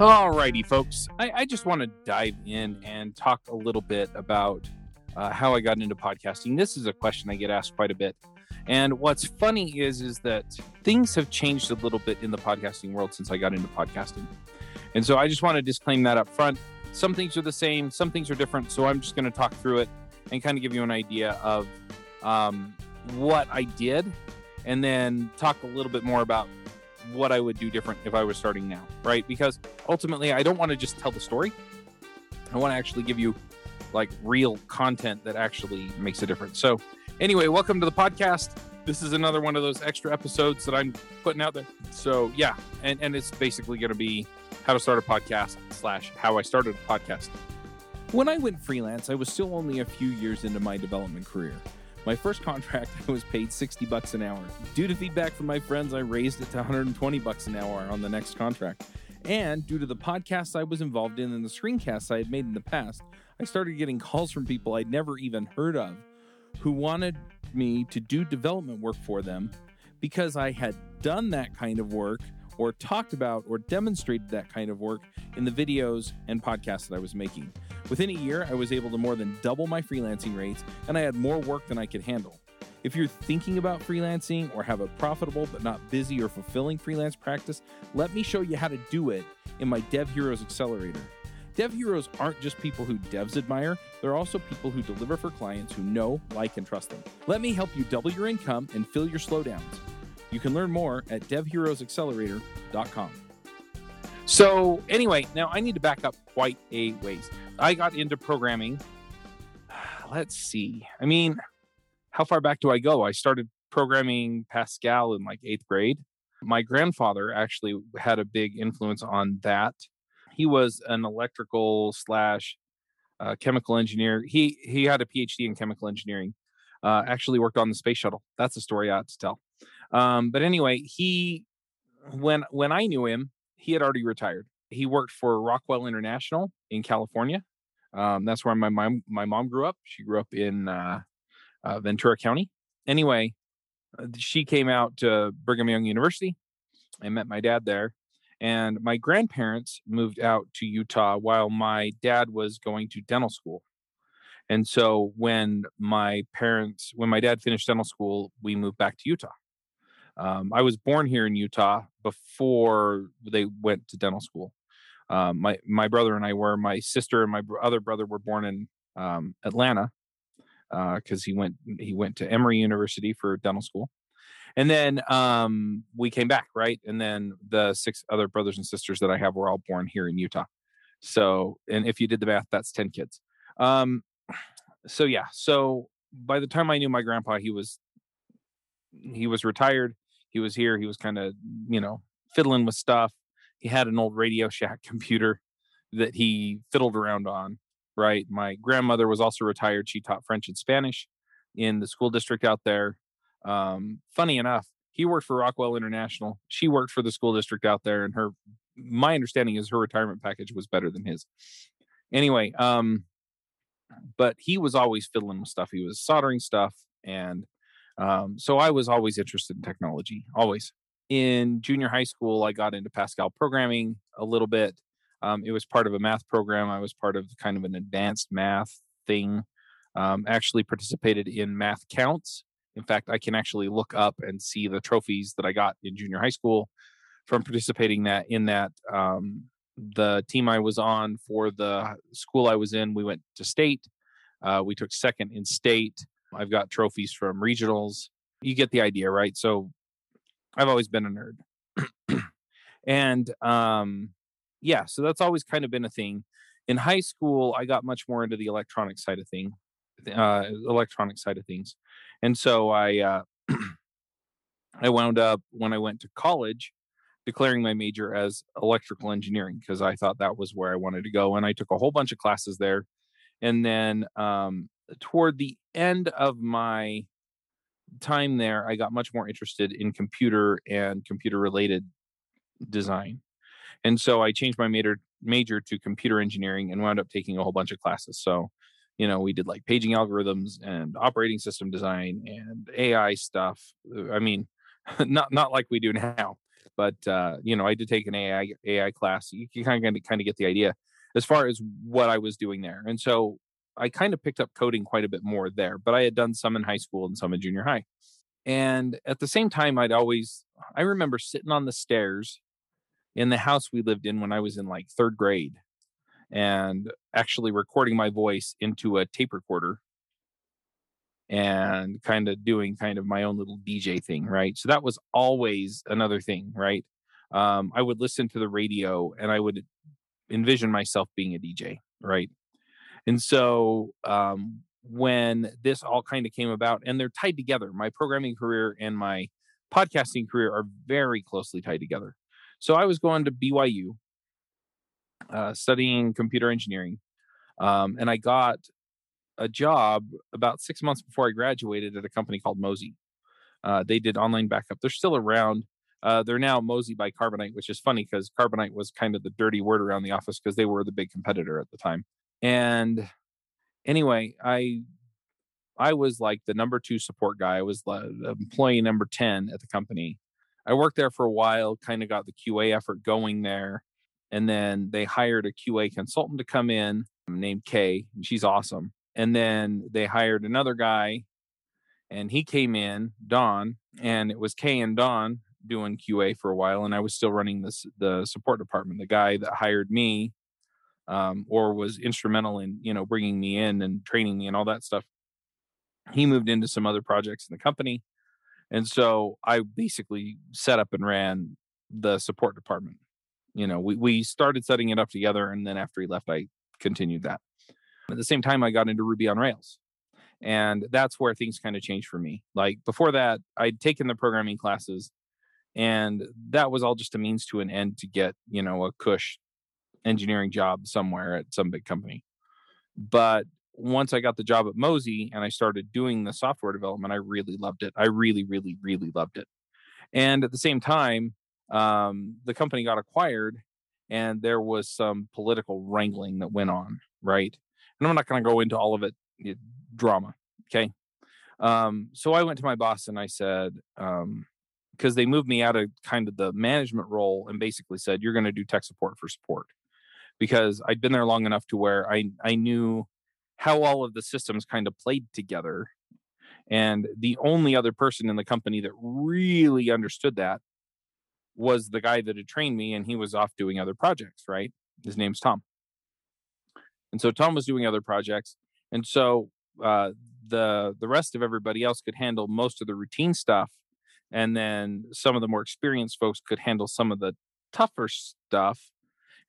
Alrighty, folks. I just want to dive in and talk a little bit about how I got into podcasting. This is a question I get asked quite a bit. And what's funny is that things have changed a little bit in the podcasting world since I got into podcasting. And so I just want to disclaim that up front. Some things are the same, some things are different. So I'm just going to talk through it and kind of give you an idea of what I did, and then talk a little bit more about what I would do different if I was starting now, right? Because ultimately, I don't want to just tell the story. I want to actually give you like real content that actually makes a difference. So anyway, welcome to the podcast. This is another one of those extra episodes that I'm putting out there. So yeah, and it's basically going to be how to start a podcast / how I started a podcast. When I went freelance, I was still only a few years into my development career. My first contract, I was paid $60 an hour. Due to feedback from my friends, I raised it to $120 an hour on the next contract. And due to the podcasts I was involved in and the screencasts I had made in the past, I started getting calls from people I'd never even heard of who wanted me to do development work for them because I had done that kind of work or talked about or demonstrated that kind of work in the videos and podcasts that I was making. Within a year, I was able to more than double my freelancing rates, and I had more work than I could handle. If you're thinking about freelancing or have a profitable but not busy or fulfilling freelance practice, let me show you how to do it in my Dev Heroes Accelerator. Dev Heroes aren't just people who devs admire, they're also people who deliver for clients who know, like, and trust them. Let me help you double your income and fill your slowdowns. You can learn more at devheroesaccelerator.com. So anyway, now I need to back up quite a ways. I got into programming. Let's see. I mean, how far back do I go? I started programming Pascal in like 8th grade. My grandfather actually had a big influence on that. He was an electrical / chemical engineer. He had a PhD in chemical engineering, actually worked on the space shuttle. That's a story I ought to tell. But anyway, when I knew him, he had already retired. He worked for Rockwell International in California. That's where my mom grew up. She grew up in Ventura County. Anyway, she came out to Brigham Young University. I met my dad there. And my grandparents moved out to Utah while my dad was going to dental school. And so when my dad finished dental school, we moved back to Utah. I was born here in Utah before they went to dental school. My brother and I were. My sister and my other brother were born in Atlanta because he went to Emory University for dental school, and then we came back, right? And then the 6 other brothers and sisters that I have were all born here in Utah. So, and if you did the math, that's 10 kids. So yeah. So by the time I knew my grandpa, he was retired. He was here. He was kind of fiddling with stuff. He had an old Radio Shack computer that he fiddled around on, right? My grandmother was also retired. She taught French and Spanish in the school district out there. Funny enough, he worked for Rockwell International. She worked for the school district out there, and my understanding is her retirement package was better than his. Anyway, but he was always fiddling with stuff. He was soldering stuff, and so I was always interested in technology, always. In junior high school, I got into Pascal programming a little bit. It was part of a math program. I was part of kind of an advanced math thing. Actually participated in math counts. In fact, I can actually look up and see the trophies that I got in junior high school from participating in that. The team I was on for the school I was in, we went to state. We took second in state. I've got trophies from regionals. You get the idea, right? So I've always been a nerd. And yeah, so that's always kind of been a thing. In high school, I got much more into the electronic side of things. And so I wound up, when I went to college, declaring my major as electrical engineering because I thought that was where I wanted to go. And I took a whole bunch of classes there. And then toward the end of my time there, I got much more interested in computer and computer-related design. And so I changed my major to computer engineering and wound up taking a whole bunch of classes. So, we did like paging algorithms and operating system design and AI stuff. I mean, not like we do now, But, you know, I did take an AI class. You can kind of get the idea as far as what I was doing there. And so I kind of picked up coding quite a bit more there, but I had done some in high school and some in junior high. And at the same time, I remember sitting on the stairs in the house we lived in when I was in like third grade and actually recording my voice into a tape recorder and kind of doing kind of my own little DJ thing, right? So that was always another thing, right? I would listen to the radio and I would envision myself being a DJ, right? And so when this all kind of came about, and they're tied together, my programming career and my podcasting career are very closely tied together. So I was going to BYU, studying computer engineering, and I got a job about 6 months before I graduated at a company called Mosey. They did online backup. They're still around. They're now Mosey by Carbonite, which is funny because Carbonite was kind of the dirty word around the office because they were the big competitor at the time. And anyway, I was like the number 2 support guy. I was employee number 10 at the company. I worked there for a while, kind of got the QA effort going there. And then they hired a QA consultant to come in named Kay, and she's awesome. And then they hired another guy and he came in, Don, and it was Kay and Don doing QA for a while. And I was still running the support department. The guy that hired me or was instrumental in, you know, bringing me in and training me and all that stuff, he moved into some other projects in the company. And so I basically set up and ran the support department. You know, we started setting it up together. And then after he left, I continued that. At the same time, I got into Ruby on Rails. And that's where things kind of changed for me. Like before that, I'd taken the programming classes. And that was all just a means to an end to get, you know, a cush engineering job somewhere at some big company. But once I got the job at Mosey and I started doing the software development, I really loved it. I really, really, really loved it. And at the same time, the company got acquired and there was some political wrangling that went on, right? And I'm not going to go into all of it drama, okay? So I went to my boss and I said, because they moved me out of kind of the management role and basically said, you're going to do tech support for support. Because I'd been there long enough to where I knew how all of the systems kind of played together. And the only other person in the company that really understood that was the guy that had trained me, and he was off doing other projects, right? His name's Tom. And so Tom was doing other projects. And so the rest of everybody else could handle most of the routine stuff. And then some of the more experienced folks could handle some of the tougher stuff.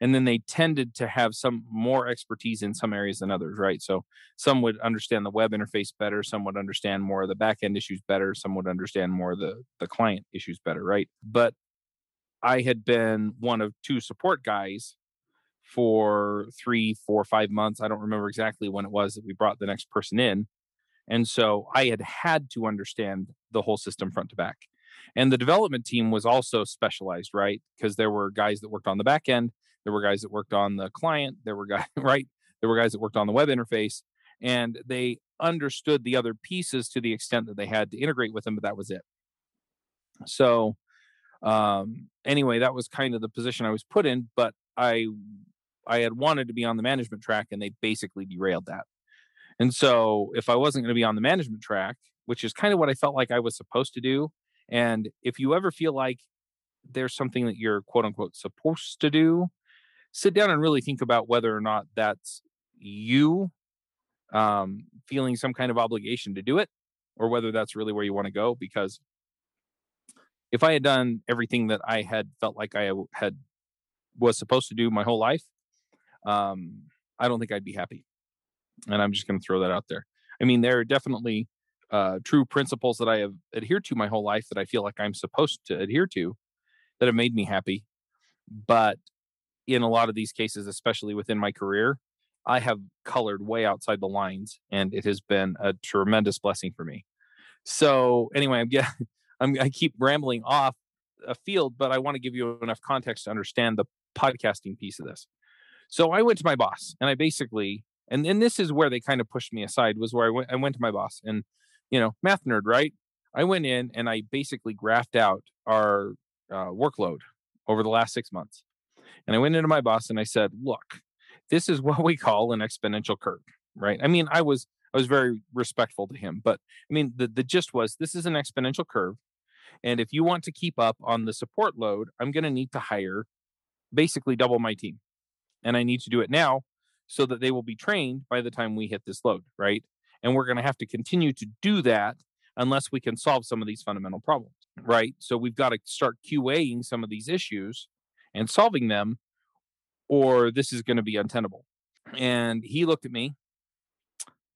And then they tended to have some more expertise in some areas than others, right? So some would understand the web interface better. Some would understand more of the back-end issues better. Some would understand more of the client issues better, right? But I had been one of 2 support guys for 3, 4, 5 months. I don't remember exactly when it was that we brought the next person in. And so I had to understand the whole system front to back. And the development team was also specialized, right? Because there were guys that worked on the back end. There were guys that worked on the client. There were guys, right? There were guys that worked on the web interface, and they understood the other pieces to the extent that they had to integrate with them, but that was it. So anyway, that was kind of the position I was put in, but I had wanted to be on the management track, and they basically derailed that. And so if I wasn't going to be on the management track, which is kind of what I felt like I was supposed to do, and if you ever feel like there's something that you're quote unquote supposed to do, sit down and really think about whether or not that's you feeling some kind of obligation to do it, or whether that's really where you want to go. Because if I had done everything that I had felt like I had was supposed to do my whole life, I don't think I'd be happy. And I'm just going to throw that out there. I mean, there are definitely true principles that I have adhered to my whole life that I feel like I'm supposed to adhere to that have made me happy. But in a lot of these cases, especially within my career, I have colored way outside the lines, and it has been a tremendous blessing for me. So anyway, I keep rambling off a field, but I want to give you enough context to understand the podcasting piece of this. So I went to my boss, and I basically, and then this is where they kind of pushed me aside, was where I went to my boss, and, you know, math nerd, right? I went in and I basically graphed out our workload over the last 6 months. And I went into my boss and I said, look, this is what we call an exponential curve, right? I mean, I was very respectful to him, but I mean, the gist was this is an exponential curve. And if you want to keep up on the support load, I'm going to need to hire basically double my team. And I need to do it now so that they will be trained by the time we hit this load, right? And we're going to have to continue to do that unless we can solve some of these fundamental problems, right? So we've got to start QAing some of these issues and solving them, or this is going to be untenable. And he looked at me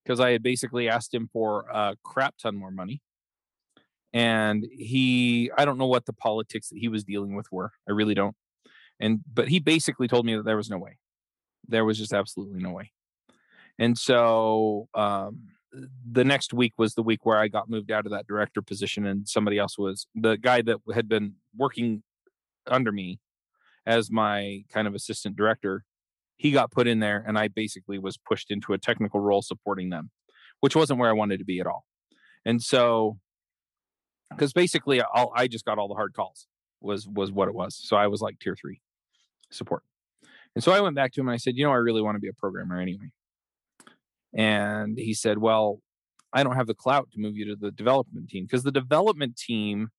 because I had basically asked him for a crap ton more money. And he, I don't know what the politics that he was dealing with were. I really don't. But he basically told me that there was no way. There was just absolutely no way. And so the next week was the week where I got moved out of that director position, and somebody else was the guy that had been working under me as my kind of assistant director. He got put in there, and I basically was pushed into a technical role supporting them, which wasn't where I wanted to be at all. And so, because basically I just got all the hard calls was what it was. So I was like tier 3 support. And so I went back to him and I said, I really want to be a programmer anyway. And he said, well, I don't have the clout to move you to the development team, because the development team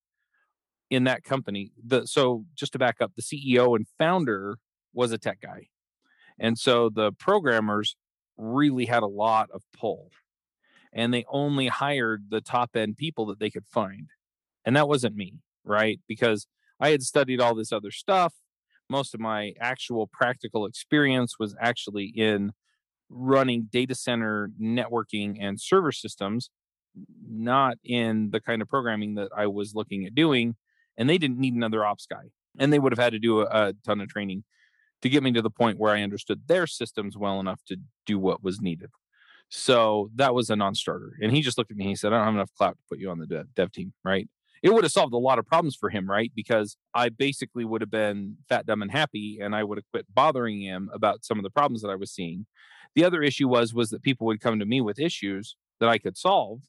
in that company, so just to back up, the CEO and founder was a tech guy. And so the programmers really had a lot of pull, and they only hired the top end people that they could find. And that wasn't me, right? Because I had studied all this other stuff. Most of my actual practical experience was actually in running data center networking and server systems, not in the kind of programming that I was looking at doing. And they didn't need another ops guy. And they would have had to do a ton of training to get me to the point where I understood their systems well enough to do what was needed. So that was a non-starter. And he just looked at me and he said, I don't have enough clout to put you on the dev team, right? It would have solved a lot of problems for him, right? Because I basically would have been fat, dumb, and happy, and I would have quit bothering him about some of the problems that I was seeing. The other issue was that people would come to me with issues that I could solve,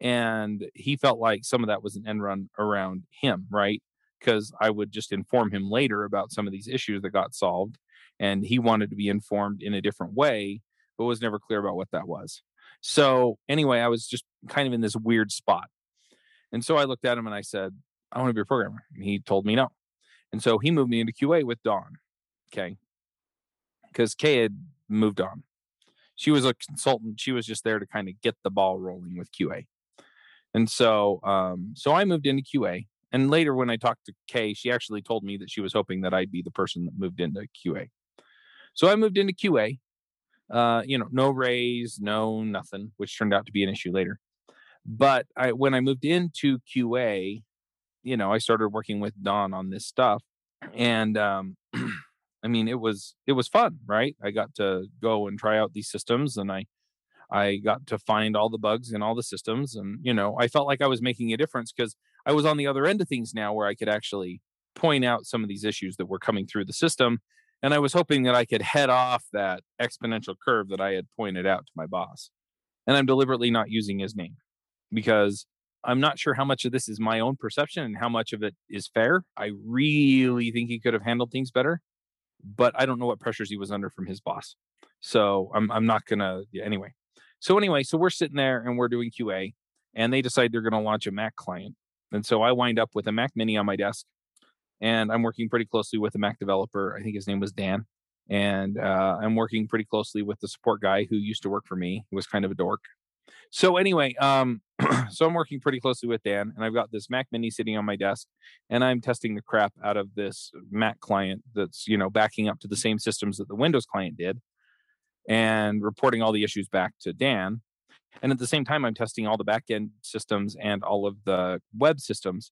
and he felt like some of that was an end run around him, right? Because I would just inform him later about some of these issues that got solved, and he wanted to be informed in a different way, but was never clear about what that was. So anyway, I was just kind of in this weird spot. And so I looked at him and I said, I want to be a programmer. And he told me no. And so he moved me into QA with Don, okay? Because Kay had moved on. She was a consultant. She was just there to kind of get the ball rolling with QA. And so so I moved into QA. And later when I talked to Kay, she actually told me that she was hoping that I'd be the person that moved into QA. So I moved into QA. No raise, no nothing, which turned out to be an issue later. But when I moved into QA, I started working with Don on this stuff, and I mean, it was fun, right? I got to go and try out these systems, and I got to find all the bugs in all the systems, and I felt like I was making a difference because I was on the other end of things now, where I could actually point out some of these issues that were coming through the system, and I was hoping that I could head off that exponential curve that I had pointed out to my boss. And I'm deliberately not using his name, because I'm not sure how much of this is my own perception and how much of it is fair. I really think he could have handled things better, but I don't know what pressures he was under from his boss. So I'm not going to, anyway. So we're sitting there and we're doing QA, and they decide they're going to launch a Mac client. And so I wind up with a Mac Mini on my desk, and I'm working pretty closely with a Mac developer. I think his name was Dan. And I'm working pretty closely with the support guy who used to work for me, who was kind of a dork. So anyway, so I'm working pretty closely with Dan, and I've got this Mac Mini sitting on my desk, and I'm testing the crap out of this Mac client that's, backing up to the same systems that the Windows client did, and reporting all the issues back to Dan. And at the same time, I'm testing all the backend systems and all of the web systems.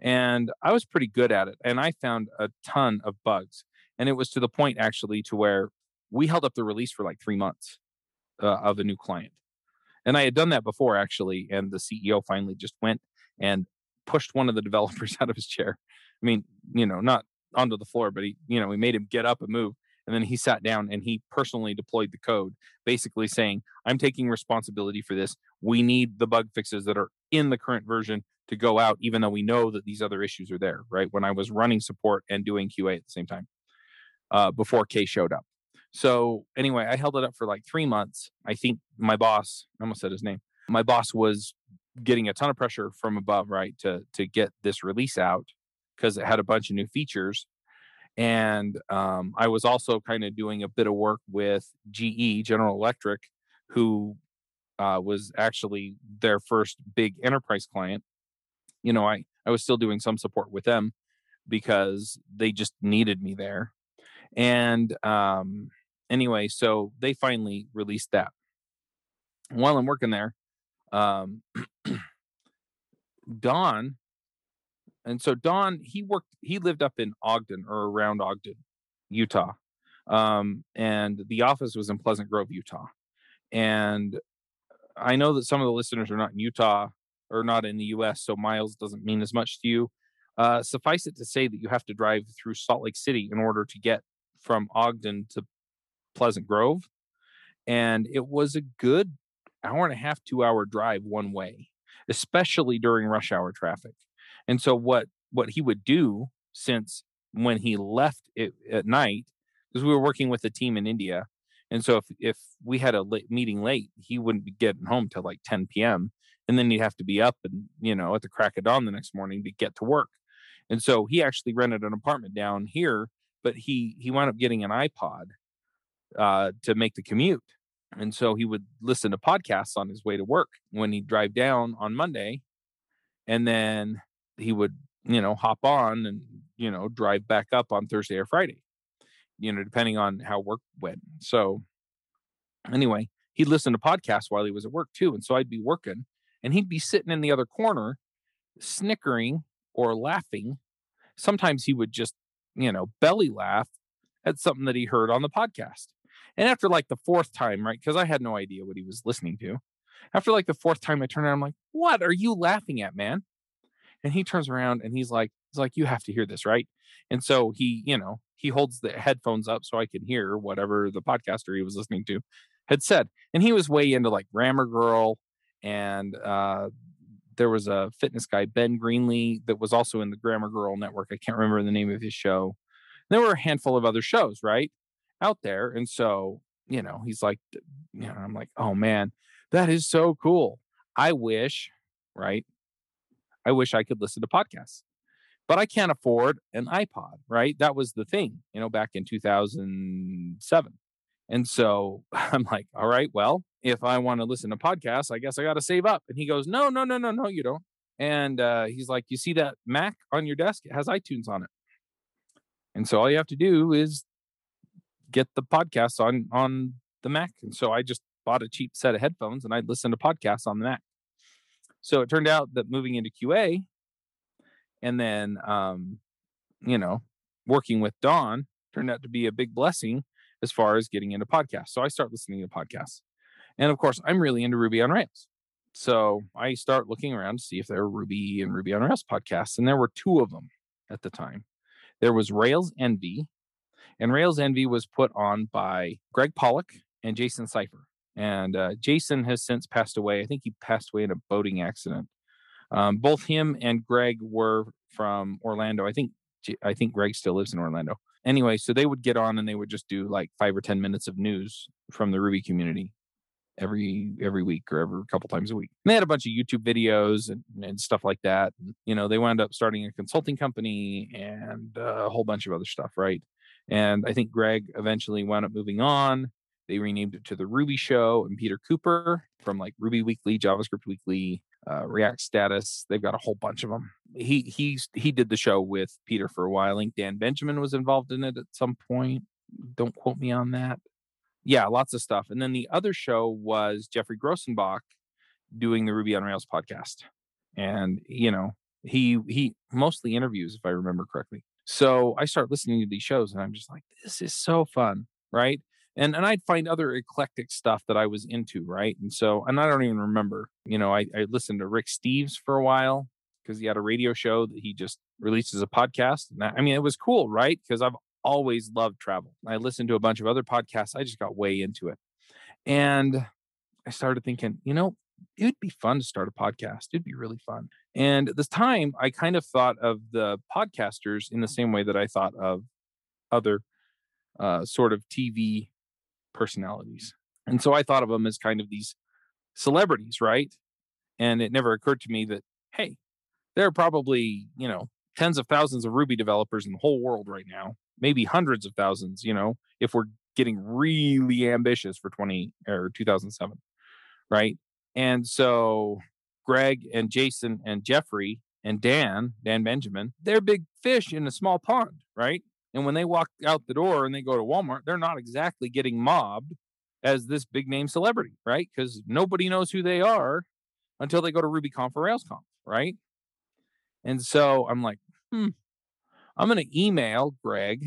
And I was pretty good at it, and I found a ton of bugs. And it was to the point, actually, to where we held up the release for like 3 months of a new client. And I had done that before, actually, and the CEO finally just went and pushed one of the developers out of his chair. I mean, not onto the floor, but he, we made him get up and move. And then he sat down and he personally deployed the code, basically saying, I'm taking responsibility for this. We need the bug fixes that are in the current version to go out, even though we know that these other issues are there, right? When I was running support and doing QA at the same time before Kay showed up. So anyway, I held it up for like 3 months. I think my boss, I almost said his name, my boss was getting a ton of pressure from above, right, to get this release out because it had a bunch of new features. And I was also kind of doing a bit of work with GE, General Electric, who was actually their first big enterprise client. You know, I was still doing some support with them because they just needed me there. And anyway, so they finally released that. While I'm working there, Don, and so Don, he lived up in Ogden or around Ogden, Utah. And the office was in Pleasant Grove, Utah. And I know that some of the listeners are not in Utah or not in the US, so miles doesn't mean as much to you. Suffice it to say that you have to drive through Salt Lake City in order to get from Ogden to Pleasant Grove. And it was a good hour and a half, 2 hour drive one way, especially during rush hour traffic. And so what he would do, since when he left it at night, because we were working with a team in India. And so if we had a late meeting late, he wouldn't be getting home till like 10 p.m. And then he'd have to be up and, you know, at the crack of dawn the next morning to get to work. And so he actually rented an apartment down here, but he wound up getting an iPod to make the commute. And so he would listen to podcasts on his way to work when he'd drive down on Monday. And then he would, you know, hop on and, you know, drive back up on Thursday or Friday, you know, depending on how work went. So anyway, he'd listen to podcasts while he was at work too. And so I'd be working and he'd be sitting in the other corner snickering or laughing. Sometimes he would just, you know, belly laugh at something that he heard on the podcast. And after like the fourth time, right, because I had no idea what he was listening to. After like the fourth time I turned around, I'm like, what are you laughing at, man? And he turns around and he's like, you have to hear this, right? And so he, you know, he holds the headphones up so I can hear whatever the podcaster he was listening to had said. And he was way into like Grammar Girl. And there was a fitness guy, Ben Greenlee, that was also in the Grammar Girl network. I can't remember the name of his show. There were a handful of other shows, right, out there. And so, you know, he's like, you know, I'm like, oh man, that is so cool. I wish, right? I wish I could listen to podcasts, but I can't afford an iPod, right? That was the thing, you know, back in 2007. And so I'm like, all right, well, if I want to listen to podcasts, I guess I got to save up. And he goes, no, you don't. And he's like, you see that Mac on your desk? It has iTunes on it. And so all you have to do is get the podcasts on the Mac. And so I just bought a cheap set of headphones and I'd listen to podcasts on the Mac. So it turned out that moving into QA and then, you know, working with Don turned out to be a big blessing as far as getting into podcasts. So I start listening to podcasts. And of course, I'm really into Ruby on Rails. So I start looking around to see if there are Ruby and Ruby on Rails podcasts. And there were two of them at the time. There was Rails Envy. And Rails Envy was put on by Gregg Pollack and Jason Cipher. And Jason has since passed away. I think he passed away in a boating accident. Both him and Greg were from Orlando. I think Greg still lives in Orlando. Anyway, so they would get on and they would just do like 5 or 10 minutes of news from the Ruby community every week or every couple times a week. And they had a bunch of YouTube videos and stuff like that. And, you know, they wound up starting a consulting company and a whole bunch of other stuff, right? And I think Greg eventually wound up moving on. They renamed it to The Ruby Show, and Peter Cooper from like Ruby Weekly, JavaScript Weekly, React Status. They've got a whole bunch of them. He did the show with Peter for a while. I think Dan Benjamin was involved in it at some point. Don't quote me on that. Yeah, lots of stuff. And then the other show was Jeffrey Grossenbach doing the Ruby on Rails podcast. And, you know, he mostly interviews, if I remember correctly. So I start listening to these shows and I'm just like, this is so fun, right? And I'd find other eclectic stuff that I was into, right? And so, and I don't even remember, you know, I listened to Rick Steves for a while because he had a radio show that he just released as a podcast. And I mean, it was cool, right? Because I've always loved travel. I listened to a bunch of other podcasts. I just got way into it. And I started thinking, you know, it would be fun to start a podcast. It'd be really fun. And at this time, I kind of thought of the podcasters in the same way that I thought of other sort of TV personalities. And so I thought of them as kind of these celebrities, right? And it never occurred to me that, hey, there are probably, you know, tens of thousands of Ruby developers in the whole world right now, maybe hundreds of thousands, you know, if we're getting really ambitious for 2007, right? And so Greg and Jason and Jeffrey and Dan Benjamin, they're big fish in a small pond, right? And when they walk out the door and they go to Walmart, they're not exactly getting mobbed as this big name celebrity, right? Because nobody knows who they are until they go to RubyConf or RailsConf, right? And so I'm like, I'm going to email Greg.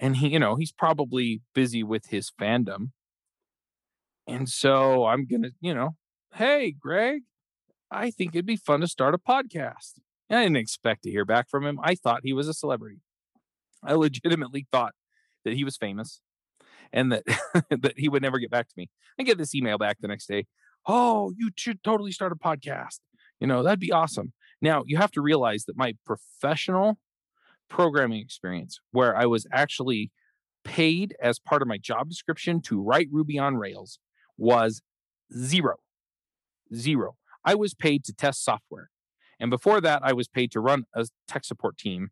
And he, you know, he's probably busy with his fandom. And so I'm going to, you know, hey, Greg, I think it'd be fun to start a podcast. And I didn't expect to hear back from him. I thought he was a celebrity. I legitimately thought that he was famous and that that he would never get back to me. I get this email back the next day. Oh, you should totally start a podcast. You know, that'd be awesome. Now, you have to realize that my professional programming experience, where I was actually paid as part of my job description to write Ruby on Rails, was zero. I was paid to test software. And before that, I was paid to run a tech support team.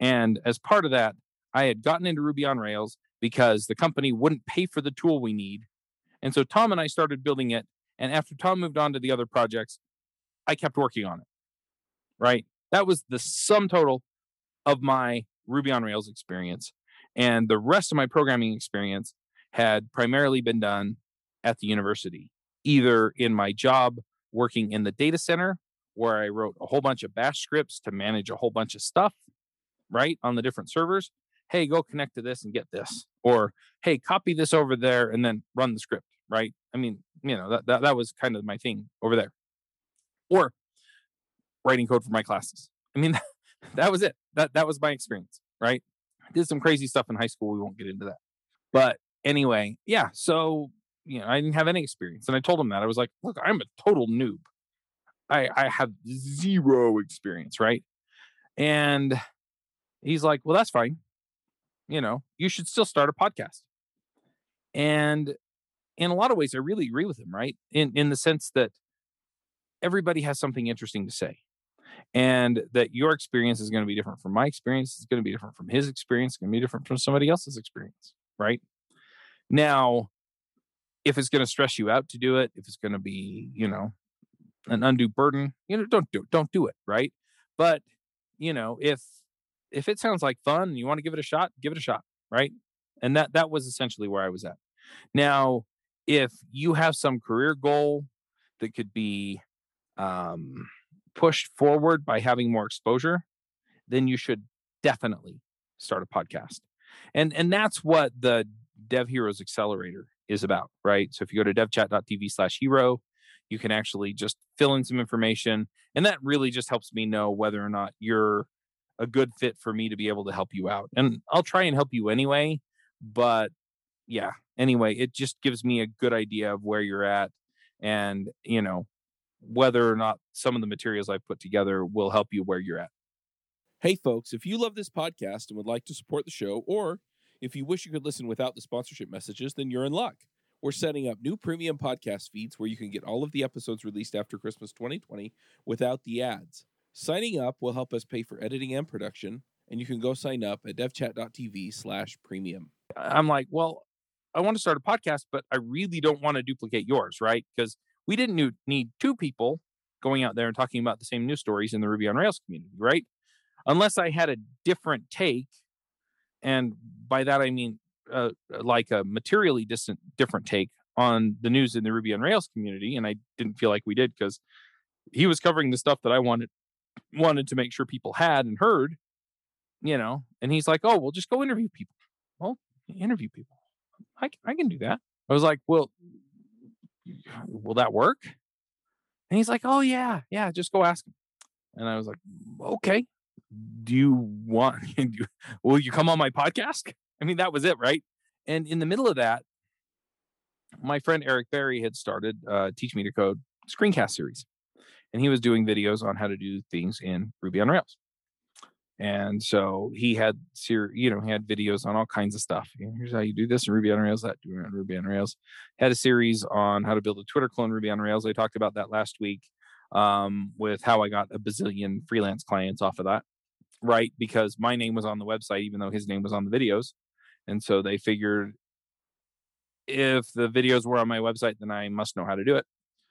And as part of that, I had gotten into Ruby on Rails because the company wouldn't pay for the tool we need. And so Tom and I started building it. And after Tom moved on to the other projects, I kept working on it. Right? That was the sum total of my Ruby on Rails experience. And the rest of my programming experience had primarily been done at the university, either in my job working in the data center, where I wrote a whole bunch of bash scripts to manage a whole bunch of stuff, right, on the different servers. Hey, go connect to this and get this. Or, hey, copy this over there and then run the script, right? I mean, you know, that was kind of my thing over there. Or writing code for my classes. I mean, that was it. That was my experience, right? I did some crazy stuff in high school. We won't get into that. But anyway, yeah. So, you know, I didn't have any experience. And I told him that. I was like, look, I'm a total noob. I have zero experience, right? And he's like, well, that's fine. You know, you should still start a podcast. And in a lot of ways, I really agree with him, right? In the sense that everybody has something interesting to say. And that your experience is going to be different from my experience. It's going to be different from his experience. It's going to be different from somebody else's experience, right? Now, if it's going to stress you out to do it, if it's going to be, you know, an undue burden, you know, don't do it, right? But, you know, if it sounds like fun and you want to give it a shot, give it a shot, right? And that was essentially where I was at. Now, if you have some career goal that could be pushed forward by having more exposure, then you should definitely start a podcast. And that's what the Dev Heroes Accelerator is about, right? So if you go to devchat.tv/hero, you can actually just fill in some information. And that really just helps me know whether or not you're a good fit for me to be able to help you out. And I'll try and help you anyway. But yeah, anyway, it just gives me a good idea of where you're at and, you know, whether or not some of the materials I've put together will help you where you're at. Hey, folks, if you love this podcast and would like to support the show, or if you wish you could listen without the sponsorship messages, then you're in luck. We're setting up new premium podcast feeds where you can get all of the episodes released after Christmas 2020 without the ads. Signing up will help us pay for editing and production, and you can go sign up at devchat.tv/premium. I'm like, well, I want to start a podcast, but I really don't want to duplicate yours, right? Because we didn't need two people going out there and talking about the same news stories in the Ruby on Rails community, right? Unless I had a different take. And by that, I mean like a materially different take on the news in the Ruby on Rails community. And I didn't feel like we did, because he was covering the stuff that I wanted to make sure people had and heard, you know. And he's like, oh, well, just go interview people. Well, interview people. I can do that. I was like, well, will that work? And he's like, oh, yeah, just go ask him. And I was like, okay, will you come on my podcast? I mean, that was it, right? And in the middle of that, my friend Eric Berry had started Teach Me to Code screencast series. And he was doing videos on how to do things in Ruby on Rails. And so he had, you know, he had videos on all kinds of stuff. Here's how you do this in Ruby on Rails, that do it in Ruby on Rails. Had a series on how to build a Twitter clone Ruby on Rails. I talked about that last week with how I got a bazillion freelance clients off of that, right? Because my name was on the website, even though his name was on the videos. And so they figured if the videos were on my website, then I must know how to do it.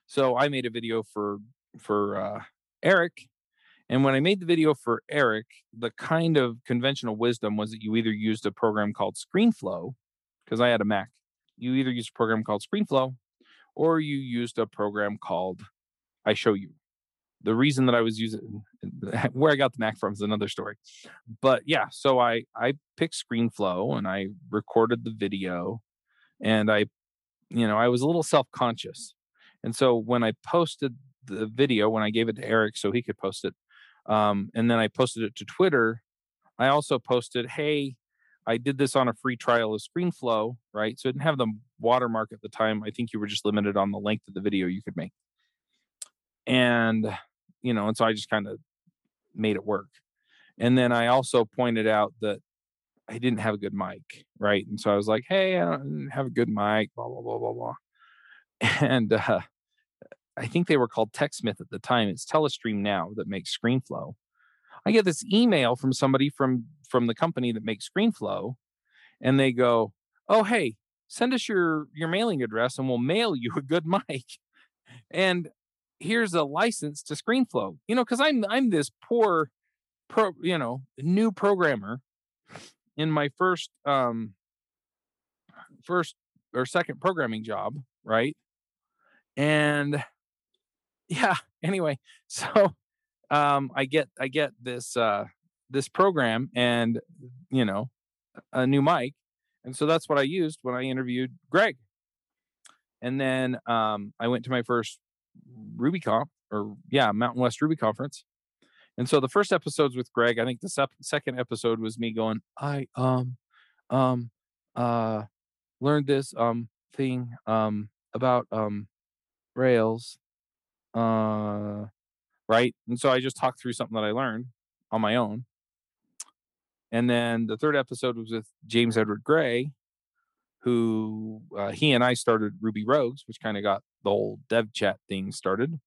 So I made a video for Eric. And when I made the video for Eric, the kind of conventional wisdom was that you either used a program called ScreenFlow, because I had a Mac. You either used a program called ScreenFlow or you used a program called I Show You. The reason that I was using, where I got the Mac from is another story. But yeah, so I picked ScreenFlow and I recorded the video and I, you know, I was a little self-conscious. And so when I posted the video, when I gave it to Eric so he could post it, and then I posted it to Twitter. I also posted, hey, I did this on a free trial of ScreenFlow, right? So it didn't have the watermark at the time. I think you were just limited on the length of the video you could make. And, you know, and so I just kind of made it work. And then I also pointed out that I didn't have a good mic, right? And so I was like, hey, I don't have a good mic, blah, blah, blah, blah, blah. And I think they were called TechSmith at the time. It's Telestream now that makes ScreenFlow. I get this email from somebody from the company that makes ScreenFlow, and they go, oh, hey, send us your mailing address and we'll mail you a good mic. And here's a license to ScreenFlow, you know, because I'm this poor, you know, new programmer in my first or second programming job, right? And yeah, anyway, so I get this this program and, you know, a new mic, and so that's what I used when I interviewed Gregg. And then I went to my first RubyConf, or Mountain West Ruby Conference. And so the first episode's with Gregg. I think the second episode was me going, I learned this thing about Rails, right? And so I just talked through something that I learned on my own. And then the third episode was with James Edward Gray, who he and I started Ruby Rogues, which kind of got the whole dev chat thing started,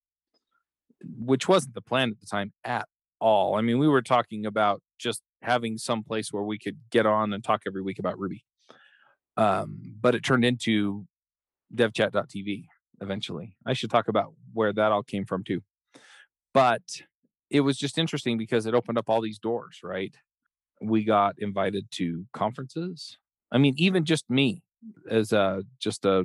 which wasn't the plan at the time at all. I mean, we were talking about just having some place where we could get on and talk every week about Ruby. But it turned into devchat.tv eventually. I should talk about where that all came from too. But it was just interesting because it opened up all these doors, right? We got invited to conferences. I mean, even just me as just a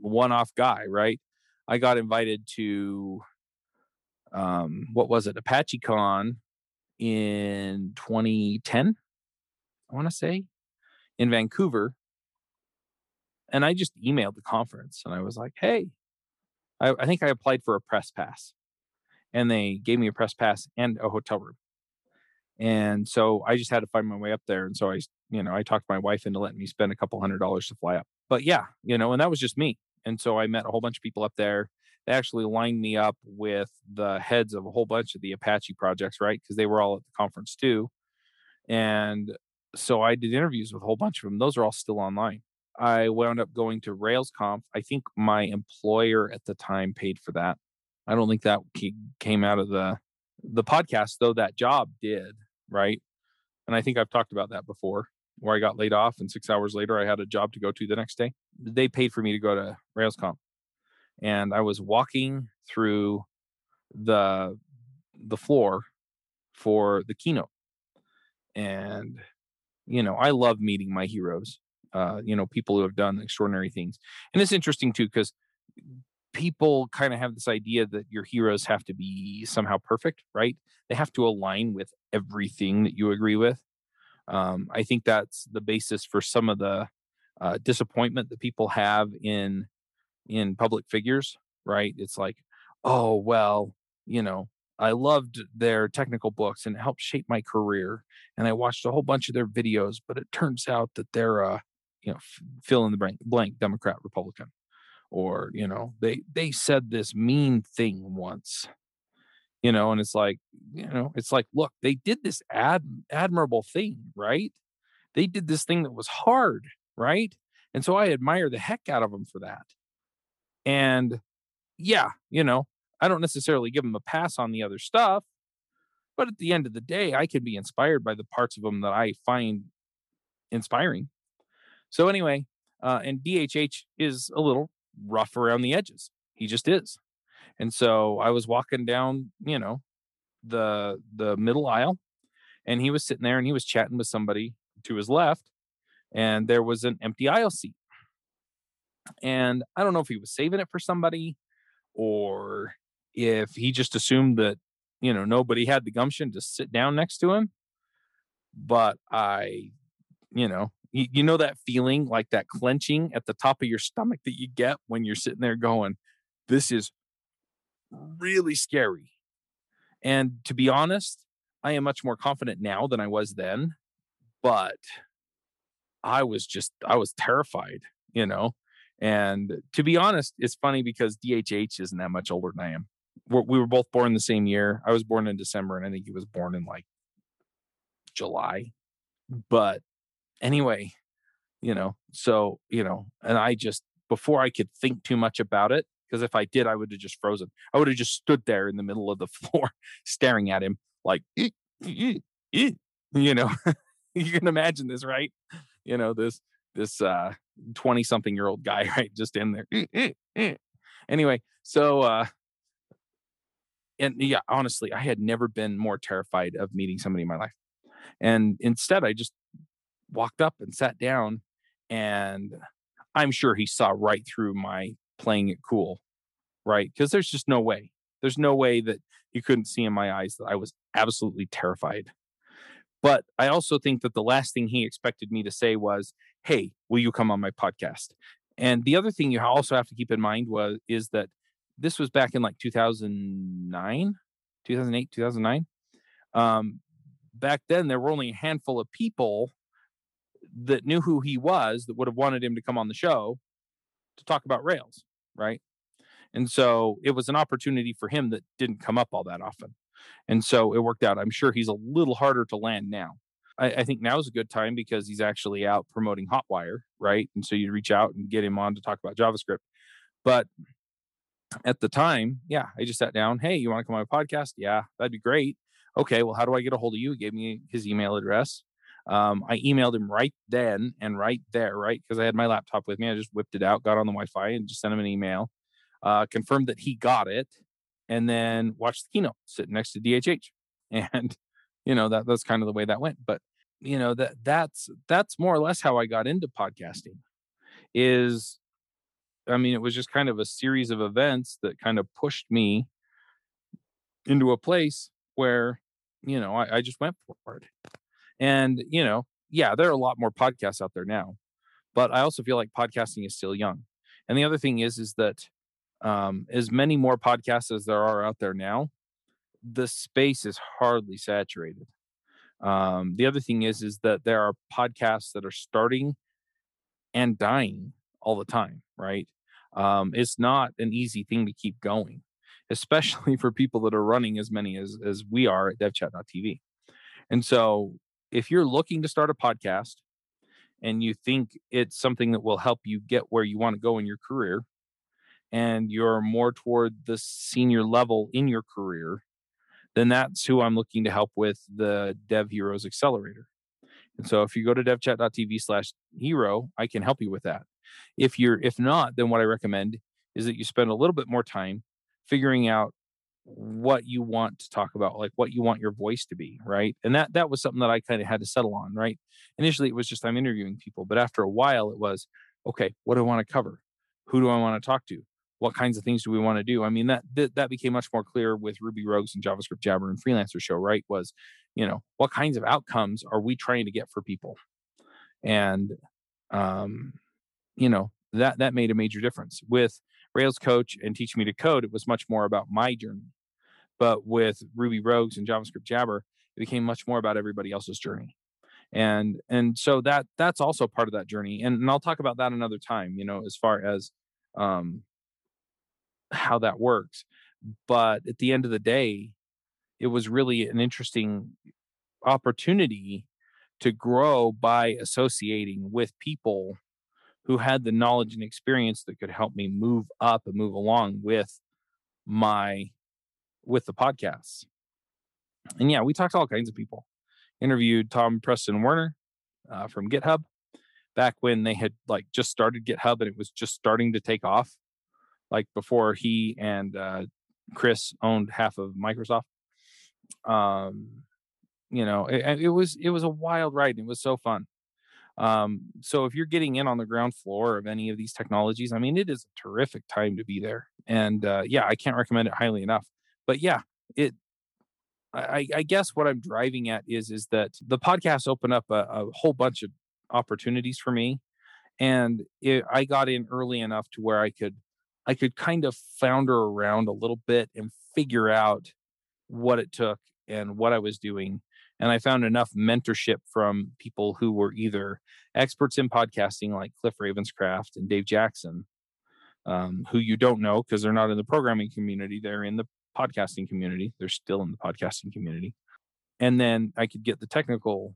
one-off guy, right? I got invited to, what was it? ApacheCon in 2010, I want to say, in Vancouver. And I just emailed the conference and I was like, hey, I think I applied for a press pass, and they gave me a press pass and a hotel room. And so I just had to find my way up there. And so I, you know, I talked my wife into letting me spend a couple $100 to fly up, but yeah, you know, and that was just me. And so I met a whole bunch of people up there. They actually lined me up with the heads of a whole bunch of the Apache projects, right? Because they were all at the conference too. And so I did interviews with a whole bunch of them. Those are all still online. I wound up going to RailsConf. I think my employer at the time paid for that. I don't think that came out of the podcast, though that job did, right? And I think I've talked about that before, where I got laid off and 6 hours later I had a job to go to the next day. They paid for me to go to RailsConf. And I was walking through the floor for the keynote. And, you know, I love meeting my heroes. You know, people who have done extraordinary things. And it's interesting too, because people kind of have this idea that your heroes have to be somehow perfect, right? They have to align with everything that you agree with. I think that's the basis for some of the disappointment that people have in public figures, right? It's like, oh, well, you know, I loved their technical books and it helped shape my career. And I watched a whole bunch of their videos, but it turns out that they're, you know, fill in the blank, Democrat, Republican, or, you know, they said this mean thing once, you know, and it's like, you know, it's like, look, they did this admirable thing, right? They did this thing that was hard, right? And so I admire the heck out of them for that. And yeah, you know, I don't necessarily give them a pass on the other stuff, but at the end of the day, I can be inspired by the parts of them that I find inspiring. So anyway, and DHH is a little rough around the edges. He just is. And so I was walking down, you know, the middle aisle, and he was sitting there and he was chatting with somebody to his left, and there was an empty aisle seat. And I don't know if he was saving it for somebody or if he just assumed that, you know, nobody had the gumption to sit down next to him. But I, you know, you know that feeling, like that clenching at the top of your stomach that you get when you're sitting there going, this is really scary. And to be honest, I am much more confident now than I was then, but I was terrified, you know? And to be honest, it's funny because DHH isn't that much older than I am. We were both born the same year. I was born in December, and I think he was born in like July. But anyway, you know, so, you know, and I just, before I could think too much about it, because if I did, I would have just frozen. I would have just stood there in the middle of the floor staring at him like, you know, you can imagine this, right? You know, this 20-something year old guy, right? Just in there. Anyway, so, and yeah, honestly, I had never been more terrified of meeting somebody in my life. And instead, I just walked up and sat down, and I'm sure he saw right through my playing it cool, right? Because there's just no way. There's no way that you couldn't see in my eyes that I was absolutely terrified. But I also think that the last thing he expected me to say was, hey, will you come on my podcast? And the other thing you also have to keep in mind is that this was back in like 2009. Back then, there were only a handful of people that knew who he was that would have wanted him to come on the show to talk about Rails, right? And so it was an opportunity for him that didn't come up all that often. And so it worked out. I'm sure he's a little harder to land now. I think now is a good time because he's actually out promoting Hotwire, right? And so you reach out and get him on to talk about JavaScript. But at the time, yeah, I just sat down. Hey, you want to come on my podcast? Yeah, that'd be great. Okay, well, how do I get a hold of you? He gave me his email address. I emailed him right then and right there, right? Because I had my laptop with me. I just whipped it out, got on the Wi-Fi, and just sent him an email. Confirmed that he got it. And then watched the keynote sitting next to DHH. And, you know, that's kind of the way that went. But, you know, that's more or less how I got into podcasting. Is, I mean, it was just kind of a series of events that kind of pushed me into a place where, you know, I just went for it. And, you know, yeah, there are a lot more podcasts out there now. But I also feel like podcasting is still young. And the other thing is that as many more podcasts as there are out there now, the space is hardly saturated. The other thing is that there are podcasts that are starting and dying all the time, right? It's not an easy thing to keep going, especially for people that are running as many as we are at devchat.tv. And so if you're looking to start a podcast and you think it's something that will help you get where you want to go in your career, and you're more toward the senior level in your career, then that's who I'm looking to help with the Dev Heroes Accelerator. And so if you go to devchat.tv/hero, I can help you with that. If not, then what I recommend is that you spend a little bit more time figuring out what you want to talk about, like what you want your voice to be, right? And that was something that I kind of had to settle on, right? Initially, it was just I'm interviewing people, but after a while, it was, okay, what do I want to cover? Who do I want to talk to? What kinds of things do we want to do? I mean, that became much more clear with Ruby Rogues and JavaScript Jabber and Freelancer Show, right? Was, you know, what kinds of outcomes are we trying to get for people? And, you know, that made a major difference. With Rails Coach and Teach Me to Code, it was much more about my journey. But with Ruby Rogues and JavaScript Jabber, it became much more about everybody else's journey. And so that's also part of that journey. And I'll talk about that another time, you know, as far as how that works. But at the end of the day, it was really an interesting opportunity to grow by associating with people who had the knowledge and experience that could help me move up and move along with the podcasts. And yeah, we talked to all kinds of people. Interviewed Tom Preston Werner from GitHub back when they had like just started GitHub and it was just starting to take off, like before he and Chris owned half of Microsoft. You know, it was a wild ride. And it was so fun. So if you're getting in on the ground floor of any of these technologies, I mean, it is a terrific time to be there. And yeah, I can't recommend it highly enough. But yeah, I guess what I'm driving at is that the podcast opened up a whole bunch of opportunities for me. And I got in early enough to where I could kind of flounder around a little bit and figure out what it took and what I was doing. And I found enough mentorship from people who were either experts in podcasting, like Cliff Ravenscraft and Dave Jackson, who you don't know because they're not in the programming community. They're in the podcasting community. They're still in the podcasting community. And then I could get the technical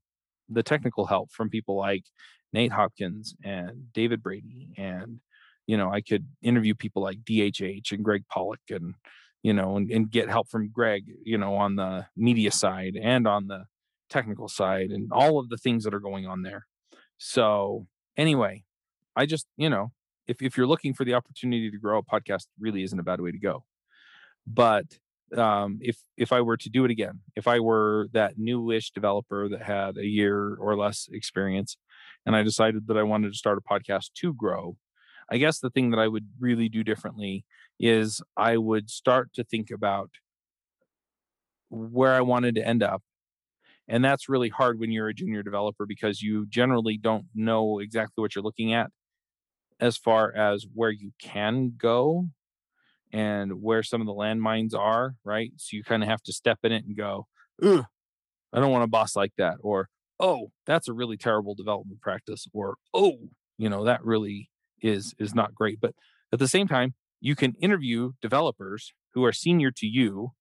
help from people like Nate Hopkins and David Brady. And, you know, I could interview people like DHH and Gregg Pollack and, you know, and get help from Gregg, you know, on the media side and on the technical side and all of the things that are going on there. So anyway, I just, you know, if you're looking for the opportunity to grow, a podcast really isn't a bad way to go. But if I were to do it again, if I were that newish developer that had a year or less experience, and I decided that I wanted to start a podcast to grow, I guess the thing that I would really do differently is I would start to think about where I wanted to end up. And that's really hard when you're a junior developer because you generally don't know exactly what you're looking at as far as where you can go and where some of the landmines are, right? So you kind of have to step in it and go, ugh, I don't want a boss like that. Or, oh, that's a really terrible development practice. Or, oh, you know, that really is not great. But at the same time, you can interview developers who are senior to you.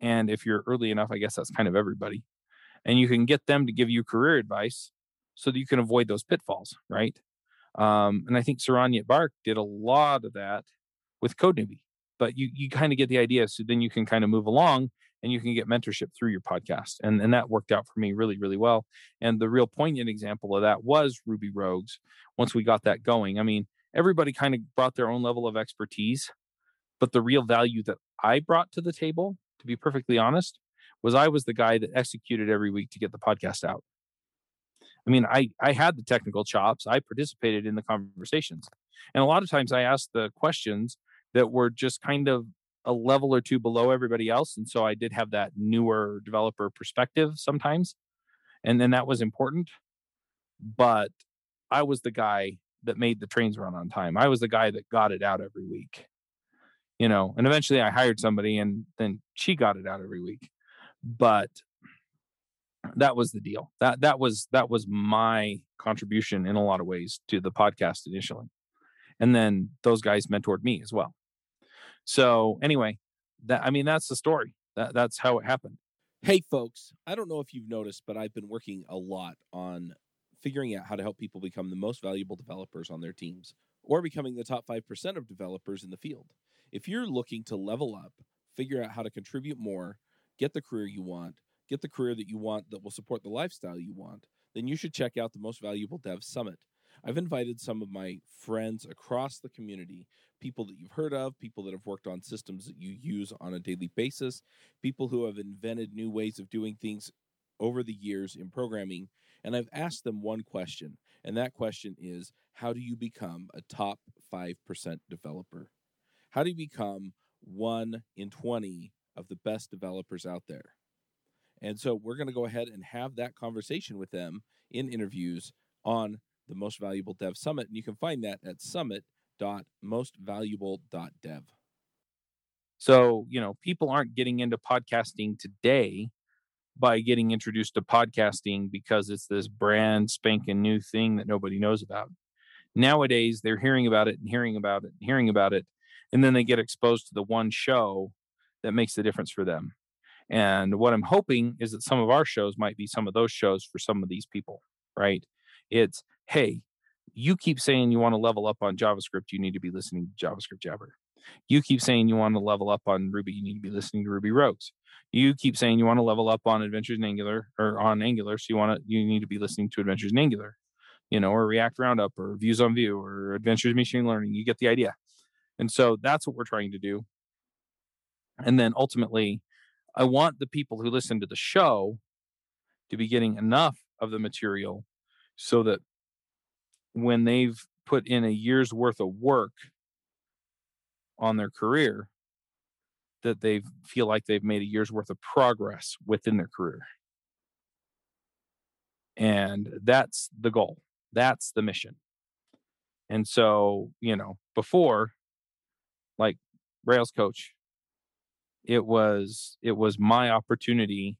And if you're early enough, I guess that's kind of everybody. And you can get them to give you career advice so that you can avoid those pitfalls, right? And I think Saranya Bark did a lot of that with Code Newbie. But you kind of get the idea. So then you can kind of move along and you can get mentorship through your podcast. And that worked out for me really, really well. And the real poignant example of that was Ruby Rogues. Once we got that going, I mean, everybody kind of brought their own level of expertise, but the real value that I brought to the table, to be perfectly honest, was I was the guy that executed every week to get the podcast out. I mean, I had the technical chops. I participated in the conversations. And a lot of times I asked the questions that were just kind of a level or two below everybody else. And so I did have that newer developer perspective sometimes. And then that was important. But I was the guy that made the trains run on time. I was the guy that got it out every week, you know, and eventually I hired somebody and then she got it out every week. But that was the deal. That was my contribution in a lot of ways to the podcast initially. And then those guys mentored me as well. So anyway, that's the story. That's how it happened. Hey folks, I don't know if you've noticed, but I've been working a lot on figuring out how to help people become the most valuable developers on their teams or becoming the top 5% of developers in the field. If you're looking to level up, figure out how to contribute more, get the career you want, get the career that you want that will support the lifestyle you want, then you should check out the Most Valuable Dev Summit. I've invited some of my friends across the community, people that you've heard of, people that have worked on systems that you use on a daily basis, people who have invented new ways of doing things over the years in programming, and I've asked them one question, and that question is, how do you become a top 5% developer? How do you become one in 20 of the best developers out there? And so we're going to go ahead and have that conversation with them in interviews on the Most Valuable Dev Summit, and you can find that at summit.mostvaluable.dev. So, you know, people aren't getting into podcasting today by getting introduced to podcasting because it's this brand spanking new thing that nobody knows about. Nowadays, they're hearing about it and hearing about it and hearing about it. And then they get exposed to the one show that makes the difference for them. And what I'm hoping is that some of our shows might be some of those shows for some of these people, right? It's, hey, you keep saying you want to level up on JavaScript, you need to be listening to JavaScript Jabber. You keep saying you want to level up on Ruby, you need to be listening to Ruby Rogues. You keep saying you want to level up on Adventures in Angular, or on Angular, so you need to be listening to Adventures in Angular, or React Roundup, or Views on Vue, or Adventures in Machine Learning. You get the idea. And so that's what we're trying to do. And then ultimately, I want the people who listen to the show to be getting enough of the material so that when they've put in a year's worth of work on their career, that they feel like they've made a year's worth of progress within their career. And that's the goal. That's the mission. And so, before, like Rails Coach, it was my opportunity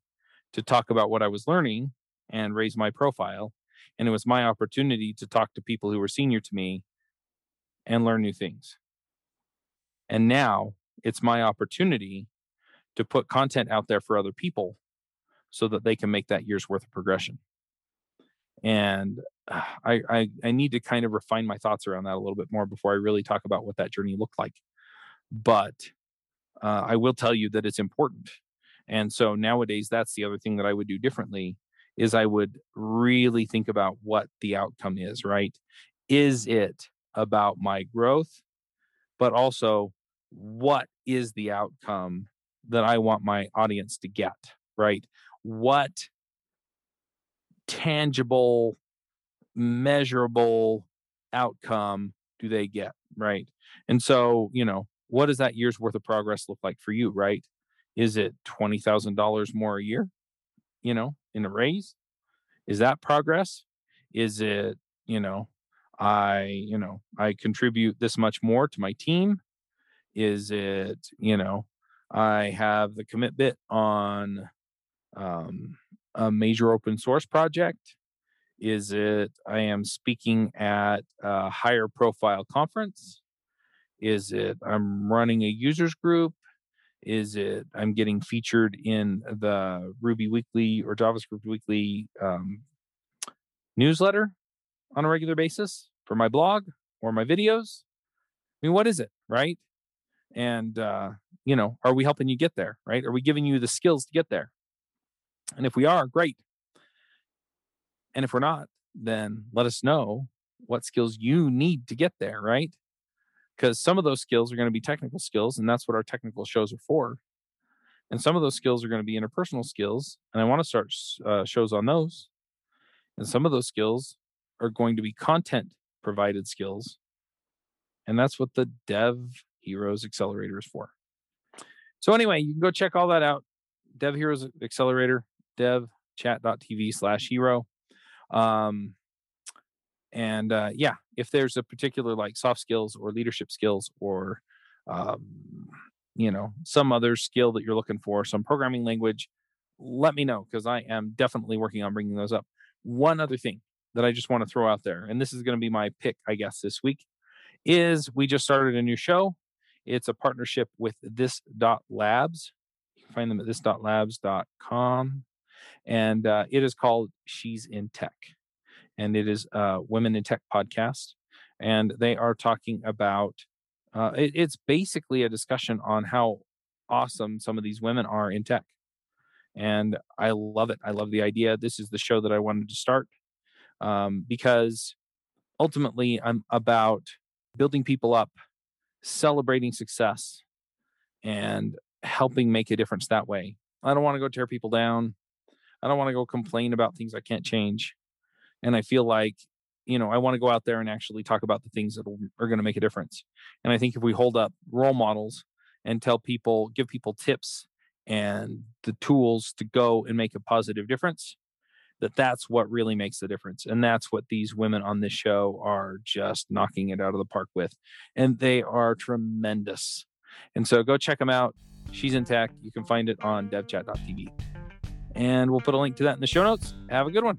to talk about what I was learning and raise my profile. And it was my opportunity to talk to people who were senior to me and learn new things. And now it's my opportunity to put content out there for other people so that they can make that year's worth of progression. And I need to kind of refine my thoughts around that a little bit more before I really talk about what that journey looked like. But I will tell you that it's important. And so nowadays, that's the other thing that I would do differently, is I would really think about what the outcome is, right? Is it about my growth? But also, what is the outcome that I want my audience to get, right? What tangible, measurable outcome do they get, right? And so, what does that year's worth of progress look like for you, right? Is it $20,000 more a year, in a raise? Is that progress? Is it, I contribute this much more to my team? Is it, I have the commit bit on a major open source project? Is it, I am speaking at a higher profile conference? Is it, I'm running a users group? Is it, I'm getting featured in the Ruby Weekly or JavaScript Weekly newsletter on a regular basis for my blog or my videos? I mean, what is it, right? And, are we helping you get there, right? Are we giving you the skills to get there? And if we are, great. And if we're not, then let us know what skills you need to get there, right? Because some of those skills are going to be technical skills, and that's what our technical shows are for. And some of those skills are going to be interpersonal skills, and I want to start shows on those. And some of those skills are going to be content-provided skills, and that's what the Dev Heroes Accelerator is for. So anyway, you can go check all that out. Dev Heroes Accelerator, devchat.tv/hero. If there's a particular like soft skills or leadership skills or, some other skill that you're looking for, some programming language, let me know, because I am definitely working on bringing those up. One other thing that I just want to throw out there, and this is going to be my pick, I guess, this week, is we just started a new show. It's a partnership with This.Labs. You can find them at this.labs.com. And it is called She's in Tech. And it is a Women in Tech podcast. And they are talking about, it's basically a discussion on how awesome some of these women are in tech. And I love it. I love the idea. This is the show that I wanted to start because ultimately I'm about building people up, celebrating success, and helping make a difference that way. I don't want to go tear people down. I don't want to go complain about things I can't change. And I feel like, I want to go out there and actually talk about the things that are going to make a difference. And I think if we hold up role models and tell people, give people tips and the tools to go and make a positive difference, that's what really makes the difference. And that's what these women on this show are just knocking it out of the park with. And they are tremendous. And so go check them out. She's in Tech. You can find it on devchat.tv. And we'll put a link to that in the show notes. Have a good one.